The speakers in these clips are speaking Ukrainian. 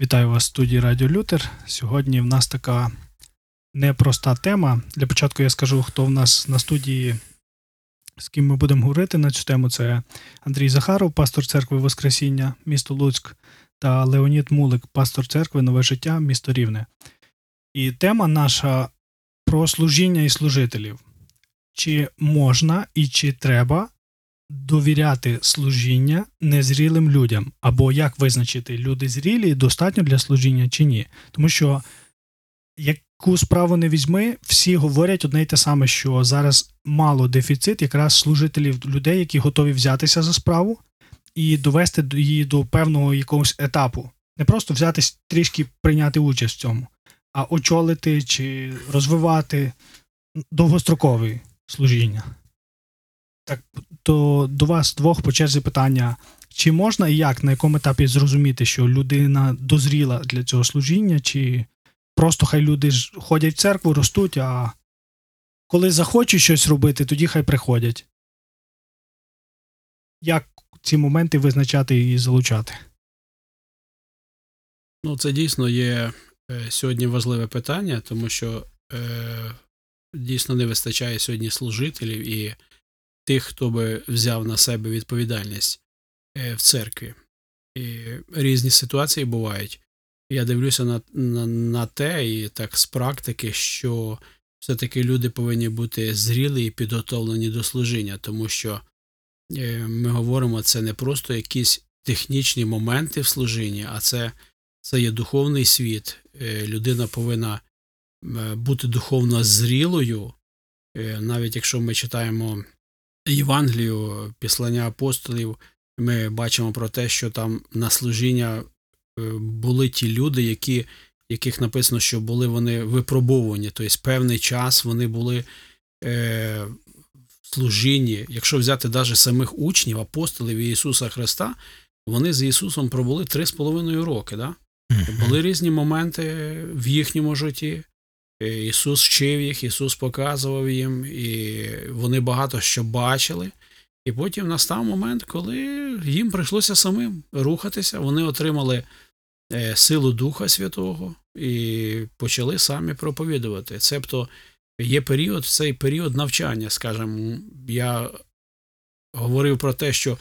Вітаю вас в студії Радіо Лютер. Сьогодні в нас така непроста тема. Для початку я скажу, хто в нас на студії, з ким ми будемо говорити на цю тему. Це Андрій Захаров, пастор церкви Воскресіння, місто Луцьк, та Леонід Мулик, пастор церкви Нове життя, місто Рівне. І тема наша про служіння і служителів. Чи можна і чи треба довіряти служіння незрілим людям, або як визначити, люди зрілі достатньо для служіння чи ні. Тому що, яку справу не візьми, всі говорять одне й те саме, що зараз мало дефіцит якраз служителів, людей, які готові взятися за справу і довести її до певного якогось етапу. Не просто взятись трішки прийняти участь в цьому, а очолити чи розвивати довгострокові служіння. Так, то до вас двох по черзі питання, чи можна і як, на якому етапі зрозуміти, що людина дозріла для цього служіння, чи просто хай люди ж ходять в церкву, ростуть, а коли захочуть щось робити, тоді хай приходять. Як ці моменти визначати і залучати? Ну, це дійсно є сьогодні важливе питання, тому що дійсно не вистачає сьогодні служителів і тих, хто би взяв на себе відповідальність в церкві. І різні ситуації бувають. Я дивлюся на те, і так з практики, що все-таки люди повинні бути зрілі і підготовлені до служіння, тому що ми говоримо, це не просто якісь технічні моменти в служінні, а це є духовний світ. Людина повинна бути духовно зрілою, навіть якщо ми читаємо Євангелію, післання апостолів, ми бачимо про те, що там на служіння були ті люди, яких написано, що були вони випробовані. Тобто певний час вони були в служінні. Якщо взяти навіть самих учнів, апостолів і Ісуса Христа, вони з Ісусом пробули 3,5 роки. Да? Були різні моменти в їхньому житті. Ісус вчив їх, Ісус показував їм, і вони багато що бачили. І потім настав момент, коли їм прийшлося самим рухатися, вони отримали силу Духа Святого і почали самі проповідувати. Цебто є період, цей період навчання, скажімо. Я говорив про те, що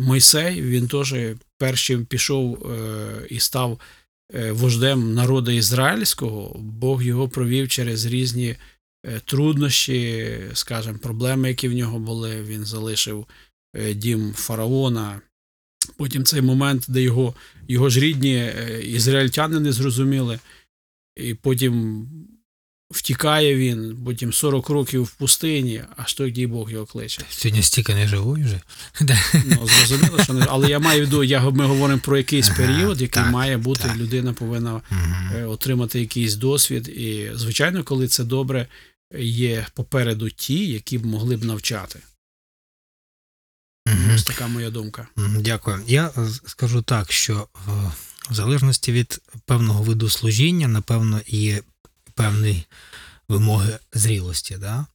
Мойсей, він теж першим пішов і став вождем народу ізраїльського, Бог його провів через різні труднощі, скажімо, проблеми, які в нього були. Він залишив дім фараона. Потім цей момент, де його ж рідні ізраїльтяни не зрозуміли. І потім втікає він, потім 40 років в пустині, аж тоді Бог його кличе. Сьогодні стільки не живу вже. Ну, зрозуміло, що не. Але я маю в виду, ми говоримо про якийсь період, який має бути, так. Людина повинна отримати якийсь досвід. І, звичайно, коли це добре, є попереду ті, які б могли б навчати. Ось така моя думка. Дякую. Я скажу так, що в залежності від певного виду служіння, напевно, є певні вимоги зрілості. Да?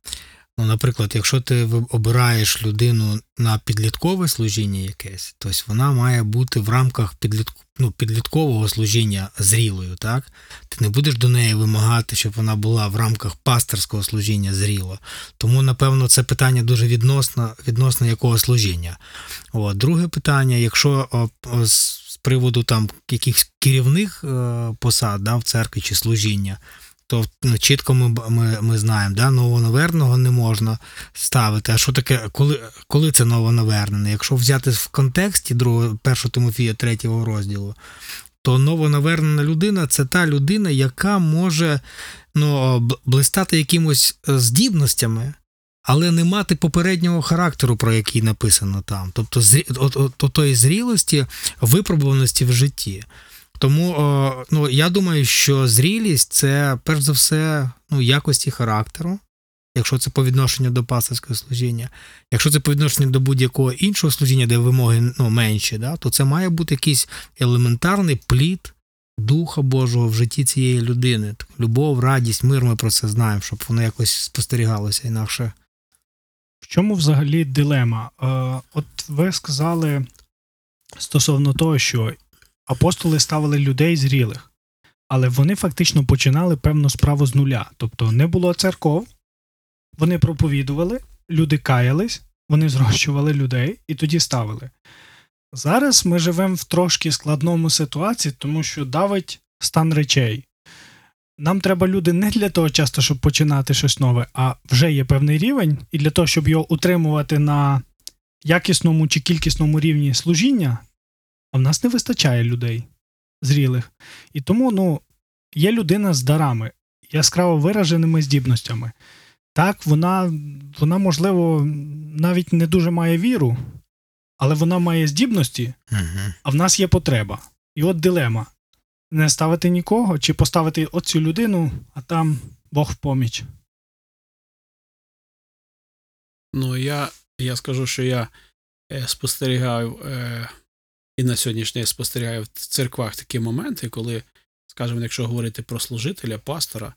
Ну, наприклад, якщо ти обираєш людину на підліткове служіння якесь, то вона має бути в рамках підліткового служіння зрілою. Так? Ти не будеш до неї вимагати, щоб вона була в рамках пасторського служіння зріло. Тому, напевно, це питання дуже відносно якого служіння. Друге питання, якщо з приводу якихось керівних посад, в церкві чи служіння, то чітко ми знаємо, да, новонаверненого не можна ставити. А що таке, коли це новонавернене? Якщо взяти в контексті 1 Тимофія 3 розділу, то новонавернена людина – це та людина, яка може блистати якимось здібностями, але не мати попереднього характеру, про який написано там. Тобто тої зрілості, випробуваності в житті. Тому я думаю, що зрілість – це, перш за все, якості характеру, якщо це по відношенню до пасторського служіння. Якщо це по відношенню до будь-якого іншого служіння, де вимоги менші, да, то це має бути якийсь елементарний плід Духа Божого в житті цієї людини. Любов, радість, мир, ми про це знаємо, щоб воно якось спостерігалося інакше. В чому взагалі дилема? От ви сказали стосовно того, що апостоли ставили людей зрілих, але вони фактично починали певну справу з нуля. Тобто не було церков, вони проповідували, люди каялись, вони зрощували людей і тоді ставили. Зараз ми живемо в трошки складному ситуації, тому що давить стан речей. Нам треба люди не для того часто, щоб починати щось нове, а вже є певний рівень, і для того, щоб його утримувати на якісному чи кількісному рівні служіння, а в нас не вистачає людей зрілих. І тому, є людина з дарами, яскраво вираженими здібностями. Так, вона, можливо, навіть не дуже має віру, але вона має здібності, а в нас є потреба. І от дилема. Не ставити нікого, чи поставити оцю людину, а там Бог в поміч. Я скажу, що я спостерігаю, і на сьогоднішній я спостерігаю в церквах такі моменти, коли, скажімо, якщо говорити про служителя, пастора,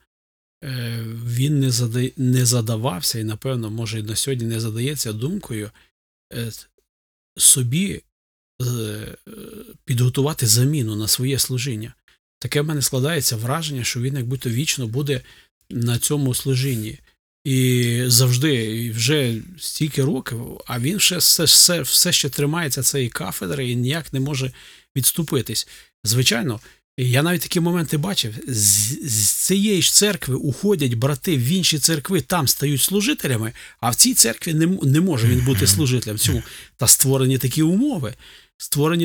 він не задавався і, напевно, може, і на сьогодні не задається думкою собі підготувати заміну на своє служіння. Таке в мене складається враження, що він як будто вічно буде на цьому служінні. І завжди, і вже стільки років, а він все ще тримається цієї кафедри і ніяк не може відступитись. Звичайно, я навіть такі моменти бачив. З цієї ж церкви уходять брати в інші церкви, там стають служителями, а в цій церкві не може він бути служителем. Цьому. Та створені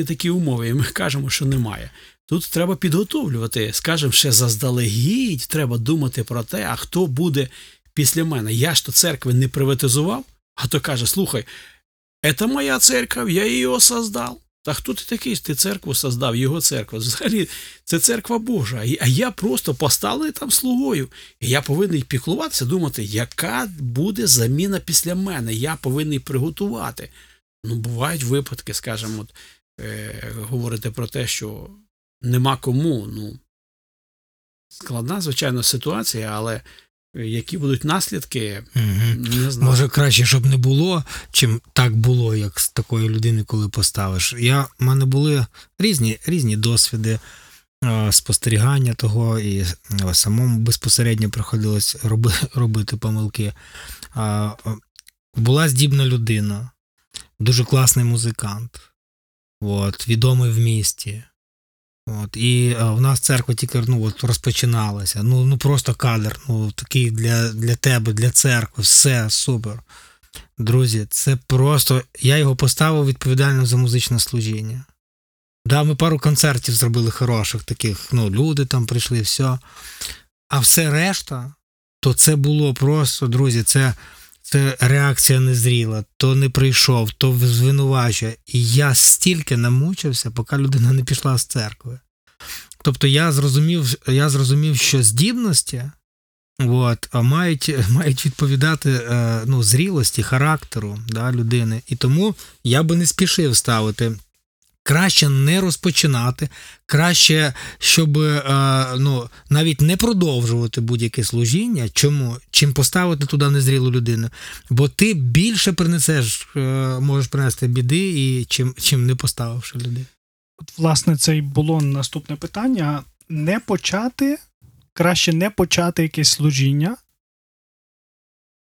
такі умови. І ми кажемо, що немає. Тут треба підготовлювати, скажемо, ще заздалегідь, треба думати про те, а хто буде після мене. Я ж то церкви не приватизував, а то каже, слухай, це моя церква, я її создав. Та хто ти такий? Ти церкву создав, його церква. Взагалі, це церква Божа. А я просто поставлений там слугою. І я повинен піклуватися, думати, яка буде заміна після мене. Я повинен приготувати. Бувають випадки, скажімо, говорити про те, що нема кому. Складна, звичайно, ситуація, але які будуть наслідки, не знаю. Може, краще, щоб не було, чим так було, як з такої людини, коли поставиш. У мене були різні досвіди, спостерігання того, і самому безпосередньо приходилось робити помилки. Була здібна людина, дуже класний музикант, відомий в місті. І в нас церква тільки розпочиналася. Просто кадр, такий для тебе, для церкви, все, супер. Друзі, це просто... Я його поставив відповідально за музичне служіння. Ми пару концертів зробили хороших таких, люди там прийшли, все. А все решта, то це було просто, друзі, це реакція незріла, то не прийшов, то звинувачує. І я стільки намучився, поки людина не пішла з церкви. Тобто я зрозумів, що здібності мають відповідати зрілості, характеру людини. І тому я би не спішив ставити. Краще не розпочинати, краще, щоб навіть не продовжувати будь-яке служіння. Чому? Чим поставити туди незрілу людину? Бо ти більше можеш принести біди, і чим не поставивши людей. От, власне, це й було наступне питання. Краще не почати якесь служіння?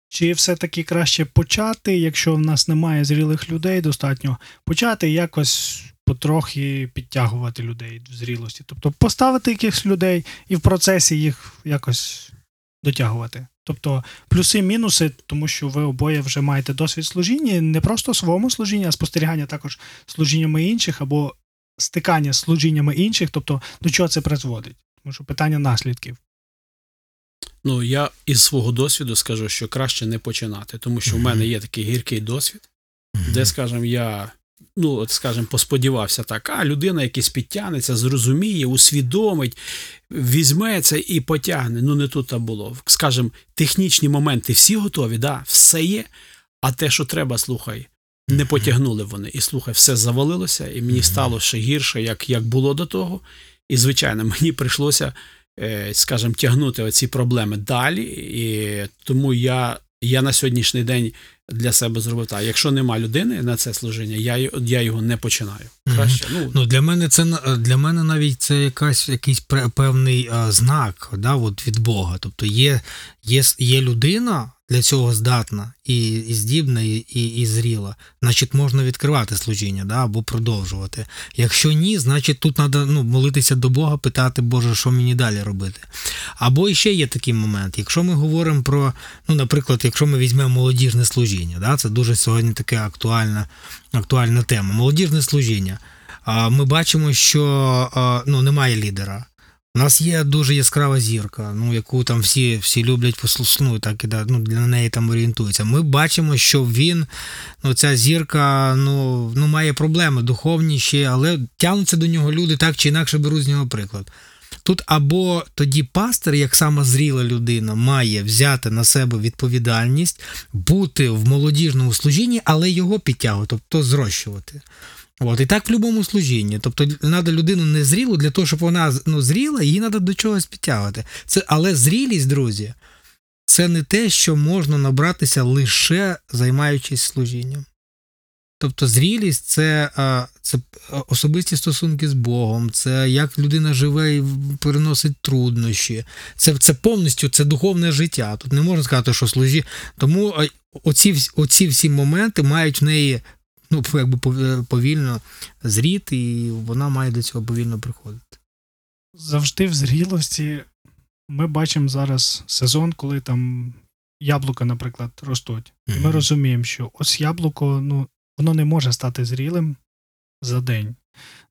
Чи все-таки краще почати, якщо в нас немає зрілих людей достатньо, почати якось потрохи підтягувати людей до зрілості? Тобто поставити якихось людей і в процесі їх якось дотягувати. Тобто плюси-мінуси, тому що ви обоє вже маєте досвід служіння, не просто своєму служіння, а спостерігання також служіннями інших або стикання з служіннями інших, тобто до чого це призводить? Тому що питання наслідків. Я із свого досвіду скажу, що краще не починати, тому що в мене є такий гіркий досвід, де, скажімо, я, посподівався так, людина якась підтягнеться, зрозуміє, усвідомить, візьметься і потягне. Не тут було. Скажімо, технічні моменти всі готові, все є, а те, що треба, слухай, не потягнули вони. І, слухай, все завалилося, і мені стало ще гірше, як було до того. І, звичайно, мені прийшлося, скажімо, тягнути оці проблеми далі, і тому я на сьогоднішній день для себе зробив так. Якщо нема людини на це служіння, я його не починаю. Краще. Ну, для мене навіть це якийсь певний знак, да, от від Бога. Тобто є людина для цього здатна і здібна, і зріла. Значить, можна відкривати служіння, да, або продовжувати. Якщо ні, значить тут треба молитися до Бога, питати, Боже, що мені далі робити. Або іще є такий момент. Якщо ми говоримо про, наприклад, якщо ми візьмемо молодіжне служіння, да, це дуже сьогодні така актуальна тема. Молодіжне служіння. Ми бачимо, що немає лідера. У нас є дуже яскрава зірка, яку там всі люблять послухну, так і для неї там орієнтуються. Ми бачимо, що він, ця зірка, має проблеми духовні ще, але тягнуться до нього люди так чи інакше, беруть з нього приклад. Тут або тоді пастир, як сама зріла людина, має взяти на себе відповідальність, бути в молодіжному служінні, але його підтягувати, тобто зрощувати. От, і так в будь-якому служінні. Тобто, треба людину незрілу, для того, щоб вона зріла, її треба до чогось підтягувати. Але зрілість, друзі, це не те, що можна набратися лише займаючись служінням. Тобто, зрілість – це особисті стосунки з Богом, це як людина живе і переносить труднощі. Це повністю це духовне життя. Тут не можна сказати, що служіння. Тому оці всі моменти мають в неї повільно зріти, і вона має до цього повільно приходити. Завжди в зрілості ми бачимо зараз сезон, коли там яблука, наприклад, ростуть. І ми розуміємо, що ось яблуко, воно не може стати зрілим за день.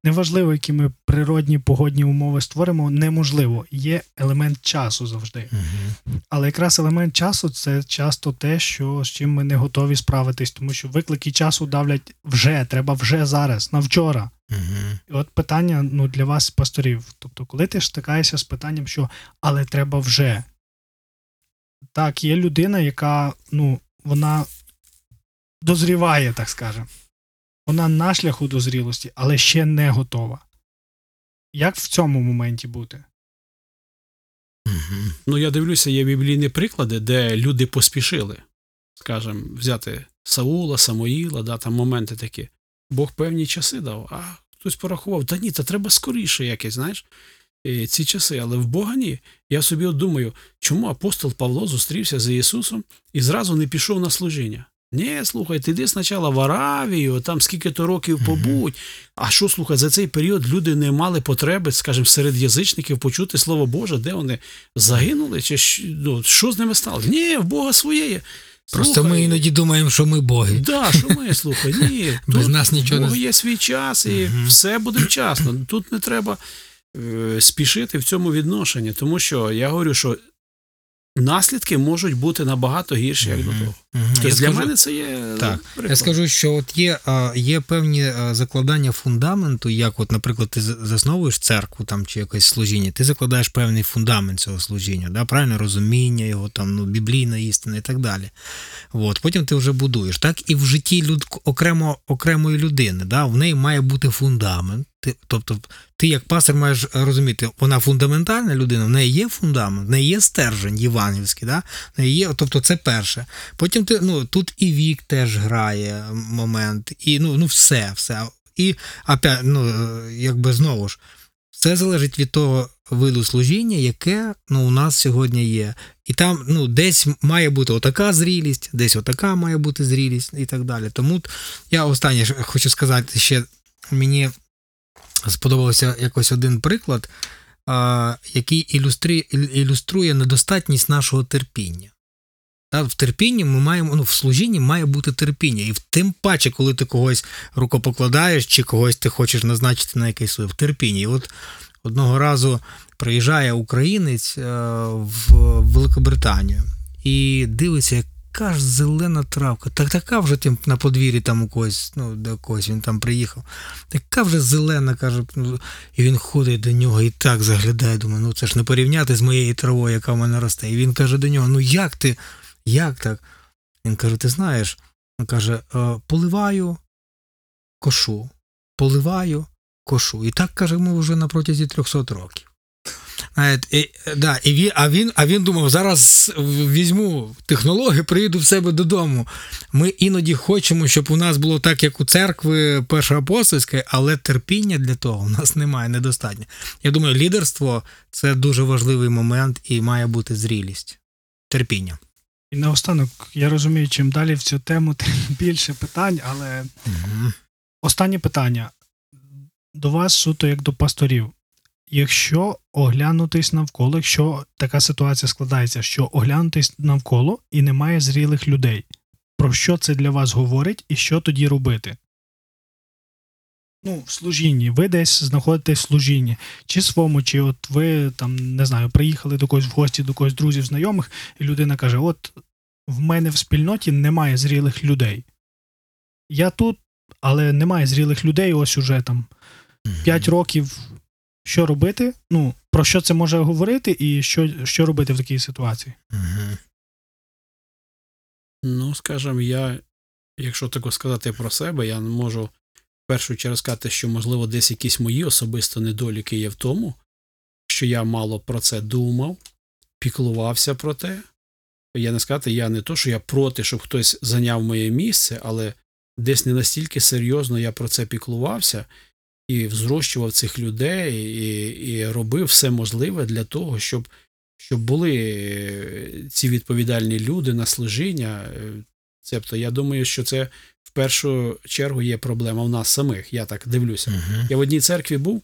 Неважливо, які ми природні, погодні умови створимо, неможливо. Є елемент часу завжди. Але якраз елемент часу – це часто те, з чим ми не готові справитись, тому що виклики часу давлять вже, треба вже зараз, на вчора. І от питання для вас, пасторів, тобто коли ти стикаєшся з питанням, що «але треба вже». Так, є людина, яка, вона дозріває, так скажемо. Вона на шляху до зрілості, але ще не готова. Як в цьому моменті бути? Я дивлюся, є біблійні приклади, де люди поспішили. Скажемо, взяти Саула, Самоїла, да, там моменти такі. Бог певні часи дав, а хтось порахував, та треба скоріше якесь, знаєш, ці часи. Але в Бога ні. Я собі думаю, чому апостол Павло зустрівся з Ісусом і зразу не пішов на служіння? Ні, слухай, ти йди спочатку в Аравію, там скільки-то років побудь. А що, слухай, за цей період люди не мали потреби, скажімо, серед язичників почути Слово Боже, де вони загинули, чи що з ними стало? Ні, в Бога своє є. Просто ми іноді думаємо, що ми боги. Так, що ми, слухай, ні. Без нас нічого не... Бог є свій час, і все буде вчасно. Тут не треба спішити в цьому відношенні, тому що я говорю, що наслідки можуть бути набагато гірші, як до того. Тобто для мене це є так. Я скажу, що от є певні закладання фундаменту, як, от, наприклад, ти засновуєш церкву там, чи якесь служіння, ти закладаєш певний фундамент цього служіння, да? Правильне розуміння його, там, біблійна істина і так далі. От, потім ти вже будуєш. Так і в житті окремої людини, да? В неї має бути фундамент. Тобто ти як пастор маєш розуміти, вона фундаментальна людина, в неї є фундамент, в неї є стержень євангельський, да? В неї є, тобто це перше. Потім ти, тут і вік теж грає момент, і все. І опять, якби знову ж, це залежить від того виду служіння, яке у нас сьогодні є. І там десь має бути отака зрілість, десь отака має бути зрілість і так далі. Тому я останнє хочу сказати, ще мені сподобався якось один приклад, який ілюструє недостатність нашого терпіння. В терпінні ми маємо, в служінні має бути терпіння. І тим паче, коли ти когось рукопокладаєш, чи когось ти хочеш назначити на якийсь службу, в терпінні. І от одного разу приїжджає українець в Великобританію і дивиться, яка ж зелена травка, така вже там на подвір'ї там у когось, до когось він там приїхав, така вже зелена, каже, і він ходить до нього і так заглядає, думає, це ж не порівняти з моєю травою, яка в мене росте. І він каже до нього, як ти, як так? Він каже, ти знаєш, він каже, поливаю, кошу. І так, каже, ми вже на протязі 300 років. А він думав, зараз візьму технологію, приїду в себе додому. Ми іноді хочемо, щоб у нас було так, як у церкви першоапостольської, але терпіння для того у нас немає, недостатньо. Я думаю, лідерство – це дуже важливий момент і має бути зрілість, терпіння. І наостанок, я розумію, чим далі в цю тему, тим більше питань, але останнє питання до вас суто як до пасторів. Якщо оглянутись навколо, якщо така ситуація складається, що оглянутись навколо і немає зрілих людей, про що це для вас говорить і що тоді робити? Ну, в служінні. Ви десь знаходитесь в служінні. Чи своєму, чи от ви, там, не знаю, приїхали до когось в гості, до когось друзів, знайомих, і людина каже, от в мене в спільноті немає зрілих людей. Я тут, але немає зрілих людей, ось уже там 5 років. Що робити? Ну, про що це може говорити і що робити в такій ситуації? Угу. Ну, скажімо, якщо так сказати про себе, я можу в першу чергу сказати, що, можливо, десь якісь мої особисто недоліки є в тому, що я мало про це думав, піклувався про те. Я не сказати, я не то, що я проти, щоб хтось зайняв моє місце, але десь не настільки серйозно я про це піклувався, і взрощував цих людей, і робив все можливе для того, щоб були ці відповідальні люди на служіння. Тобто, я думаю, що це в першу чергу є проблема в нас самих. Я так дивлюся. Я в одній церкві був,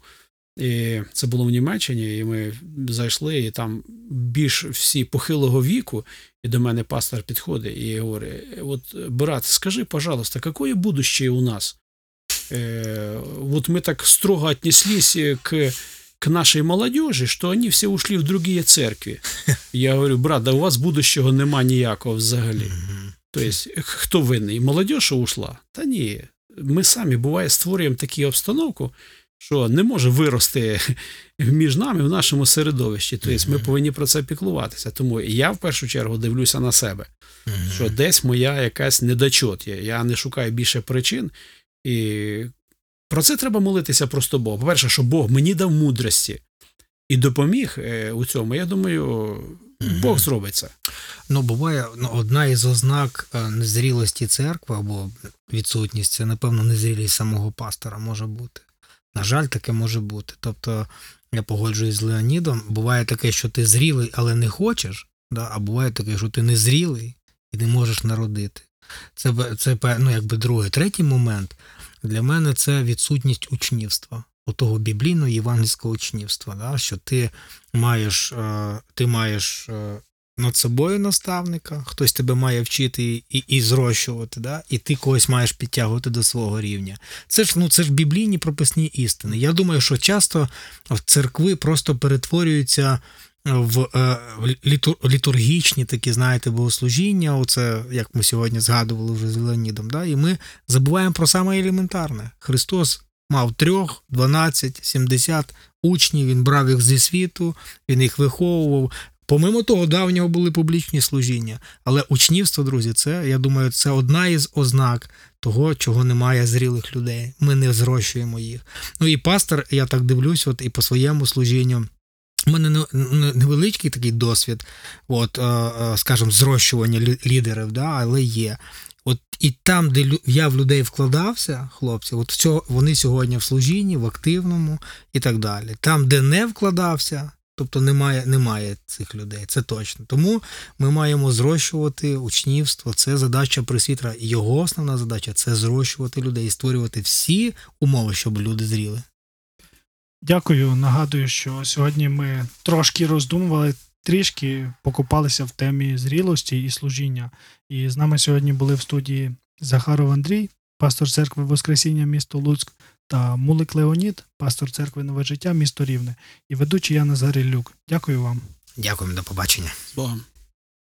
і це було в Німеччині, і ми зайшли, і там більш всі похилого віку, і до мене пастор підходить і говорить, от, брат, скажи, пожалуйста, какое будущее у нас? Вот мы так строго отнеслись к нашей молодежи, что они все ушли в другие церкви. Я говорю, брат, да у вас будущего нема ніякого взагалі. То есть, хто винний? Молодежь ушла? Та ні. Ми самі, буває, створюємо таку обстановку, що не може вирости між нами в нашому середовищі. Тобто, ми повинні про це піклуватися. Тому я в першу чергу дивлюся на себе, що десь моя якась недочот є. Я не шукаю більше причин. І про це треба молитися просто Богу. По-перше, що Бог мені дав мудрості і допоміг у цьому, я думаю, Бог зробить це. Ну, буває, одна із ознак незрілості церкви або відсутність, це, напевно, незрілість самого пастора може бути. На жаль, таке може бути. Тобто, я погоджуюсь з Леонідом, буває таке, що ти зрілий, але не хочеш, да? А буває таке, що ти незрілий і не можеш народити. Це ну, якби другий. Третій момент для мене – це відсутність учнівства, отого біблійного євангельського учнівства, да? Що ти маєш над собою наставника, хтось тебе має вчити і зрощувати, да? І ти когось маєш підтягувати до свого рівня. Це ж біблійні прописні істини. Я думаю, що часто в церкви просто перетворюються в літургічні такі, знаєте, богослужіння, оце, як ми сьогодні згадували вже з Леонідом, да? І ми забуваємо про саме елементарне. Христос мав 3, 12, 70 учнів, він брав їх зі світу, він їх виховував. Помимо того, да, в нього були публічні служіння. Але учнівство, друзі, це, я думаю, це одна із ознак того, чого немає зрілих людей. Ми не зрощуємо їх. Ну і пастор, я так дивлюсь, от і по своєму служінню, у мене невеличкий такий досвід, от, скажімо, зрощування лідерів, да, але є. От і там, де я в людей вкладався, хлопці, от вони сьогодні в служінні, в активному і так далі. Там, де не вкладався, тобто немає цих людей, це точно. Тому ми маємо зрощувати учнівство, це задача пресвітера. Його основна задача – це зрощувати людей і створювати всі умови, щоб люди зріли. Дякую. Нагадую, що сьогодні ми трошки роздумували, трішки покопалися в темі зрілості і служіння. І з нами сьогодні були в студії Захаров Андрій, пастор церкви Воскресіння, місто Луцьк, та Мулик Леонід, пастор церкви Нове життя, місто Рівне. І ведучий я, Назар Іллюк. Дякую вам. Дякую, до побачення. З Богом.